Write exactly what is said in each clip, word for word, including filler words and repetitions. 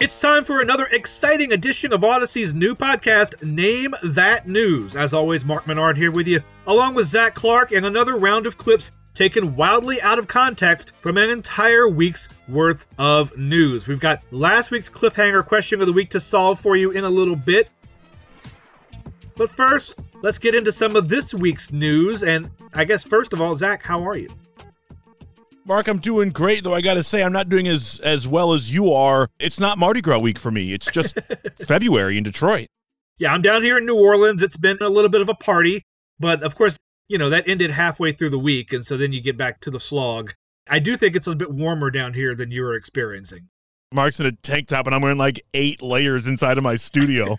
It's time for another exciting edition of Odyssey's new podcast, Name That News. As always, Mark Menard here with you, along with Zach Clark, and another round of clips taken wildly out of context from an entire week's worth of news. We've got last week's cliffhanger question of the week to solve for you in a little bit. But first, let's get into some of this week's news. And I guess, first of all, Zach, how are you? Mark, I'm doing great, though I got to say I'm not doing as as well as you are. It's not Mardi Gras week for me. It's just February in Detroit. Yeah, I'm down here in New Orleans. It's been a little bit of a party, but of course, you know, that ended halfway through the week, and so then you get back to the slog. I do think it's a bit warmer down here than you were experiencing. Mark's in a tank top, and I'm wearing like eight layers inside of my studio.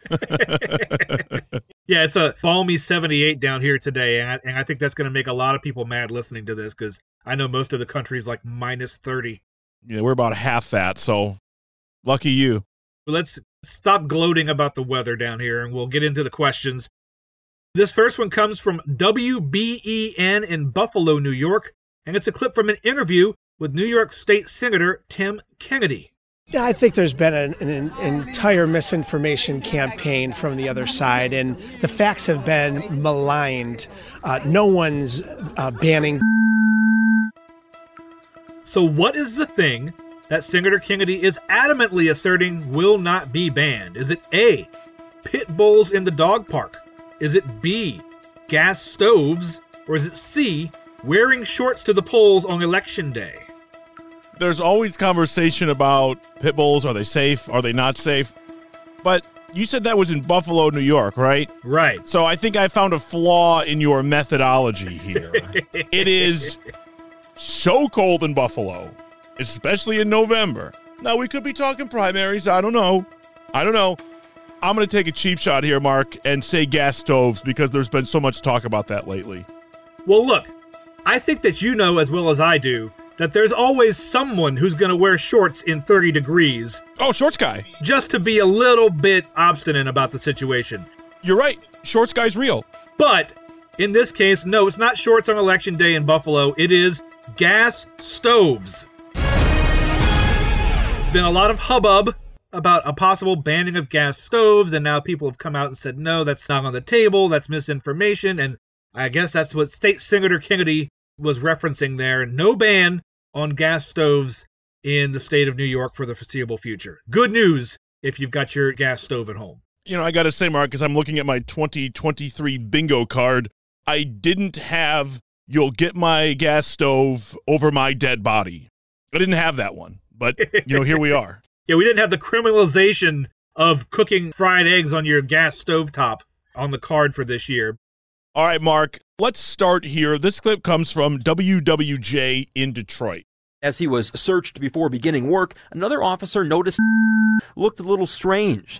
Yeah, it's a balmy seventy-eight down here today, and I, and I think that's going to make a lot of people mad listening to this, because I know most of the country is like minus thirty. Yeah, we're about half that, so lucky you. But let's stop gloating about the weather down here, and we'll get into the questions. This first one comes from W B E N in Buffalo, New York, and it's a clip from an interview with New York State Senator Tim Kennedy. Yeah, I think there's been an, an entire misinformation campaign from the other side, and the facts have been maligned. Uh, no one's uh, banning. So what is the thing that Senator Kennedy is adamantly asserting will not be banned? Is it A, pit bulls in the dog park? Is it B, gas stoves? Or is it C, wearing shorts to the polls on election day? There's always conversation about pit bulls. Are they safe? Are they not safe? But you said that was in Buffalo, New York, right? Right. So I think I found a flaw in your methodology here. It is so cold in Buffalo, especially in November. Now, we could be talking primaries. I don't know. I don't know. I'm going to take a cheap shot here, Mark, and say gas stoves, because there's been so much talk about that lately. Well, look, I think that you know as well as I do that there's always someone who's going to wear shorts in thirty degrees. Oh, shorts guy. Just to be a little bit obstinate about the situation. You're right. Shorts guy's real. But in this case, no, it's not shorts on election day in Buffalo. It is gas stoves. There's been a lot of hubbub about a possible banning of gas stoves, and now people have come out and said, no, that's not on the table. That's misinformation. And I guess that's what State Senator Kennedy was referencing there. No ban on gas stoves in the state of New York for the foreseeable future. Good news if you've got your gas stove at home. You know, I got to say, Mark, as I'm looking at my twenty twenty-three bingo card, I didn't have you'll get my gas stove over my dead body. I didn't have that one, but, you know, here we are. Yeah, we didn't have the criminalization of cooking fried eggs on your gas stovetop on the card for this year. All right, Mark, let's start here. This clip comes from W W J in Detroit. As he was searched before beginning work, another officer noticed looked a little strange.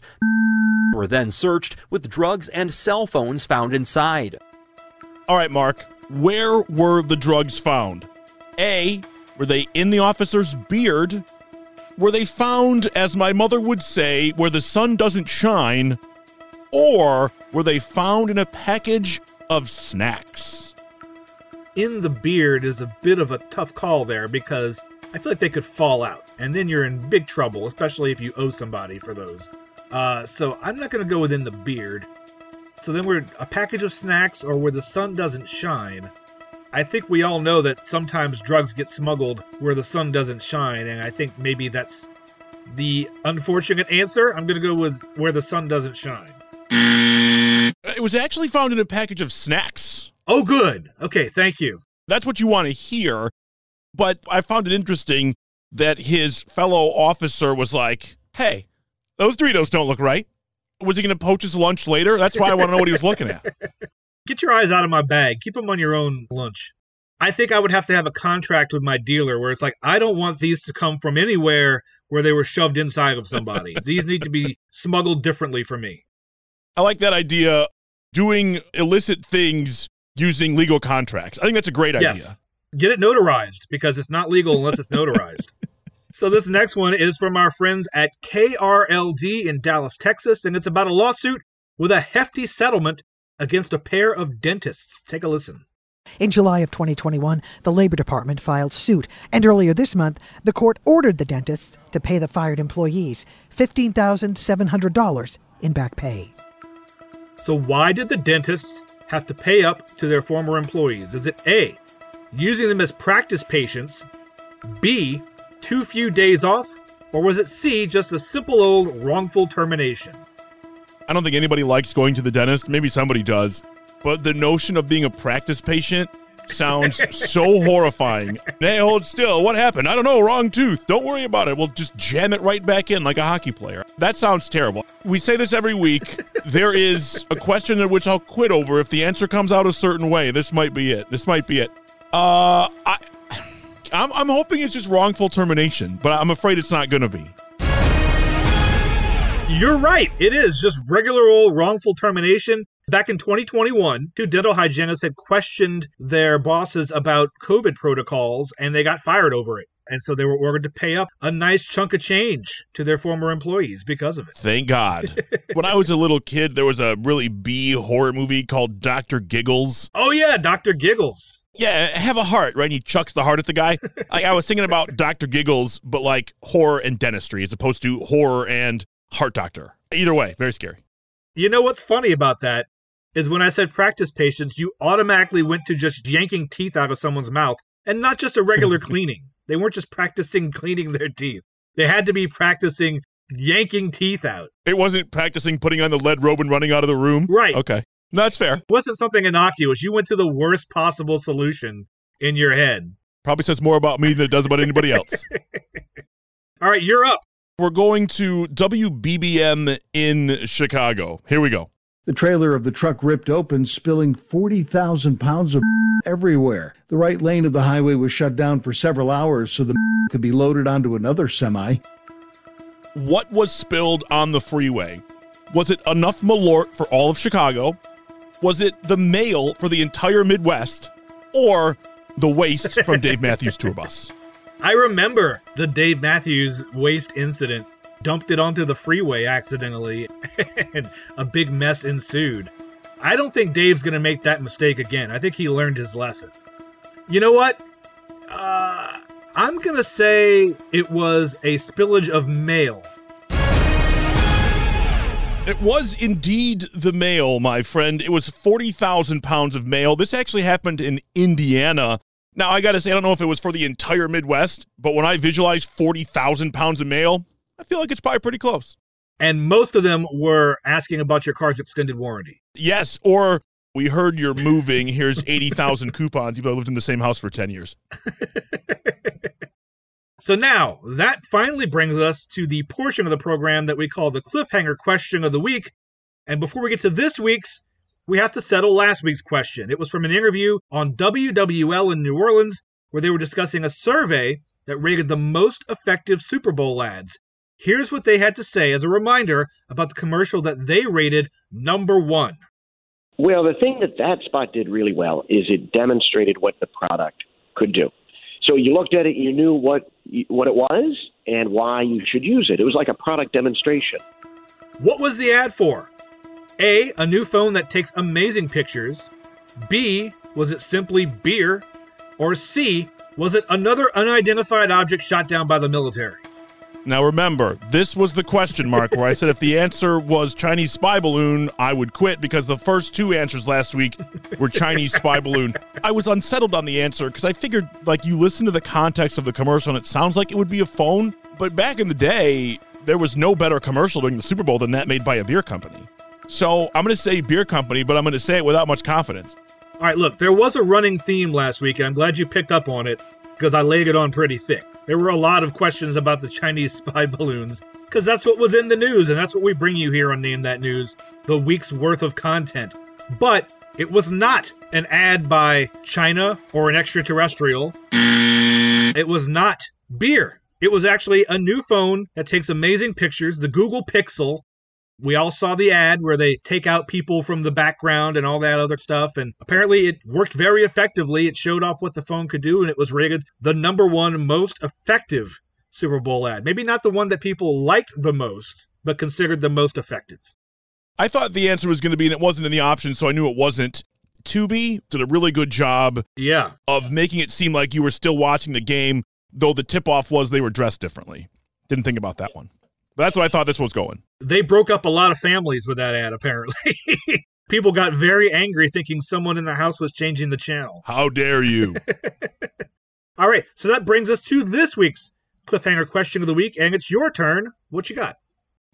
Were then searched with drugs and cell phones found inside. All right, Mark, where were the drugs found? A, were they in the officer's beard? Were they found, as my mother would say, where the sun doesn't shine? Or were they found in a package of snacks? In the beard is a bit of a tough call there, because I feel like they could fall out, and then you're in big trouble, especially if you owe somebody for those. Uh, so I'm not going to go within the beard. So then we're a package of snacks or where the sun doesn't shine. I think we all know that sometimes drugs get smuggled where the sun doesn't shine, and I think maybe that's the unfortunate answer. I'm going to go with where the sun doesn't shine. It was actually found in a package of snacks. Oh, good. Okay, thank you. That's what you want to hear. But I found it interesting that his fellow officer was like, hey, those Doritos don't look right. Was he going to poach his lunch later? That's why I want to know what he was looking at. Get your eyes out of my bag. Keep them on your own lunch. I think I would have to have a contract with my dealer where it's like, I don't want these to come from anywhere where they were shoved inside of somebody. These need to be smuggled differently for me. I like that idea, doing illicit things using legal contracts. I think that's a great idea. Yes. Get it notarized, because it's not legal unless it's notarized. So this next one is from our friends at K R L D in Dallas, Texas, and it's about a lawsuit with a hefty settlement against a pair of dentists. Take a listen. In July of twenty twenty-one, the Labor Department filed suit, and earlier this month, the court ordered the dentists to pay the fired employees fifteen thousand seven hundred dollars in back pay. So why did the dentists have to pay up to their former employees? Is it A, using them as practice patients, B, too few days off, or was it C, just a simple old wrongful termination? I don't think anybody likes going to the dentist. Maybe somebody does. But the notion of being a practice patient sounds so horrifying. Hey, hold still. What happened? I don't know. Wrong tooth. Don't worry about it. We'll just jam it right back in like a hockey player. That sounds terrible. We say this every week. There is a question in which I'll quit over. If the answer comes out a certain way, this might be it. This might be it. Uh, I, I'm, I'm hoping it's just wrongful termination, but I'm afraid it's not going to be. You're right. It is just regular old wrongful termination. Back in twenty twenty-one, two dental hygienists had questioned their bosses about COVID protocols, and they got fired over it. And so they were ordered to pay up a nice chunk of change to their former employees because of it. Thank God. When I was a little kid, there was a really B horror movie called Doctor Giggles. Oh, yeah, Doctor Giggles. Yeah, have a heart, right? And he chucks the heart at the guy. I, I was thinking about Doctor Giggles, but like horror and dentistry as opposed to horror and heart doctor. Either way, very scary. You know what's funny about that? Is when I said practice patients, you automatically went to just yanking teeth out of someone's mouth, and not just a regular cleaning. They weren't just practicing cleaning their teeth. They had to be practicing yanking teeth out. It wasn't practicing putting on the lead robe and running out of the room? Right. Okay. No, that's fair. It wasn't something innocuous. You went to the worst possible solution in your head. Probably says more about me than it does about anybody else. All right, you're up. We're going to W B B M in Chicago. Here we go. The trailer of the truck ripped open, spilling forty thousand pounds of everywhere. The right lane of the highway was shut down for several hours so the could be loaded onto another semi. What was spilled on the freeway? Was it enough Malort for all of Chicago? Was it the mail for the entire Midwest? Or the waste from Dave Matthews' tour bus? I remember the Dave Matthews waste incident. Dumped it onto the freeway accidentally, and a big mess ensued. I don't think Dave's going to make that mistake again. I think he learned his lesson. You know what? Uh, I'm going to say it was a spillage of mail. It was indeed the mail, my friend. It was forty thousand pounds of mail. This actually happened in Indiana. Now, I got to say, I don't know if it was for the entire Midwest, but when I visualized forty thousand pounds of mail, I feel like it's probably pretty close. And most of them were asking about your car's extended warranty. Yes, or we heard you're moving. Here's eighty thousand coupons. You've lived in the same house for ten years. So now that finally brings us to the portion of the program that we call the cliffhanger question of the week. And before we get to this week's, we have to settle last week's question. It was from an interview on W W L in New Orleans where they were discussing a survey that rated the most effective Super Bowl ads. Here's what they had to say as a reminder about the commercial that they rated number one. Well, the thing that that spot did really well is it demonstrated what the product could do. So you looked at it, you knew what what it was and why you should use it. It was like a product demonstration. What was the ad for? A, a new phone that takes amazing pictures. B, was it simply beer? Or C, was it another unidentified object shot down by the military? Now, remember, this was the question mark where I said if the answer was Chinese spy balloon, I would quit because the first two answers last week were Chinese spy balloon. I was unsettled on the answer because I figured, like, you listen to the context of the commercial and it sounds like it would be a phone. But back in the day, there was no better commercial during the Super Bowl than that made by a beer company. So I'm going to say beer company, but I'm going to say it without much confidence. All right, look, there was a running theme last week, and I'm glad you picked up on it because I laid it on pretty thick. There were a lot of questions about the Chinese spy balloons because that's what was in the news, and that's what we bring you here on Name That News, the week's worth of content. But it was not an ad by China or an extraterrestrial. It was not beer. It was actually a new phone that takes amazing pictures, the Google Pixel. We all saw the ad where they take out people from the background and all that other stuff. And apparently it worked very effectively. It showed off what the phone could do, and it was rated the number one most effective Super Bowl ad. Maybe not the one that people liked the most, but considered the most effective. I thought the answer was going to be, and it wasn't in the option, so I knew it wasn't, Tubi did a really good job yeah. of making it seem like you were still watching the game, though the tip-off was they were dressed differently. Didn't think about that one. But that's what I thought this was going. They broke up a lot of families with that ad, apparently. People got very angry thinking someone in the house was changing the channel. How dare you? All right, so that brings us to this week's cliffhanger question of the week, and it's your turn. What you got?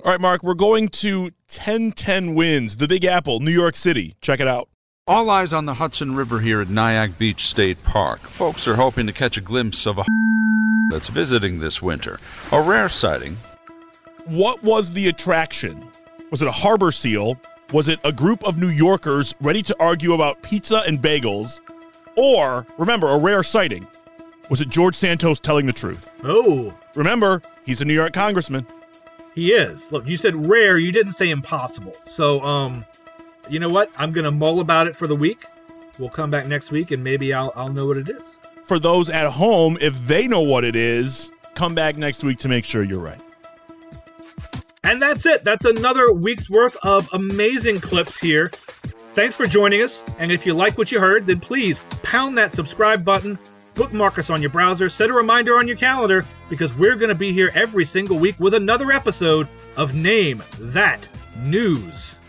All right, Mark, we're going to ten ten WINS, the Big Apple, New York City. Check it out. All eyes on the Hudson River here at Nyack Beach State Park. Folks are hoping to catch a glimpse of a that's visiting this winter. A rare sighting. What was the attraction? Was it a harbor seal? Was it a group of New Yorkers ready to argue about pizza and bagels? Or, remember, a rare sighting. Was it George Santos telling the truth? Oh. Remember, he's a New York congressman. He is. Look, you said rare. You didn't say impossible. So, um, you know what? I'm going to mull about it for the week. We'll come back next week, and maybe I'll, I'll know what it is. For those at home, if they know what it is, come back next week to make sure you're right. And that's it. That's another week's worth of amazing clips here. Thanks for joining us. And if you like what you heard, then please pound that subscribe button. Bookmark us on your browser, set a reminder on your calendar, because we're going to be here every single week with another episode of Name That News.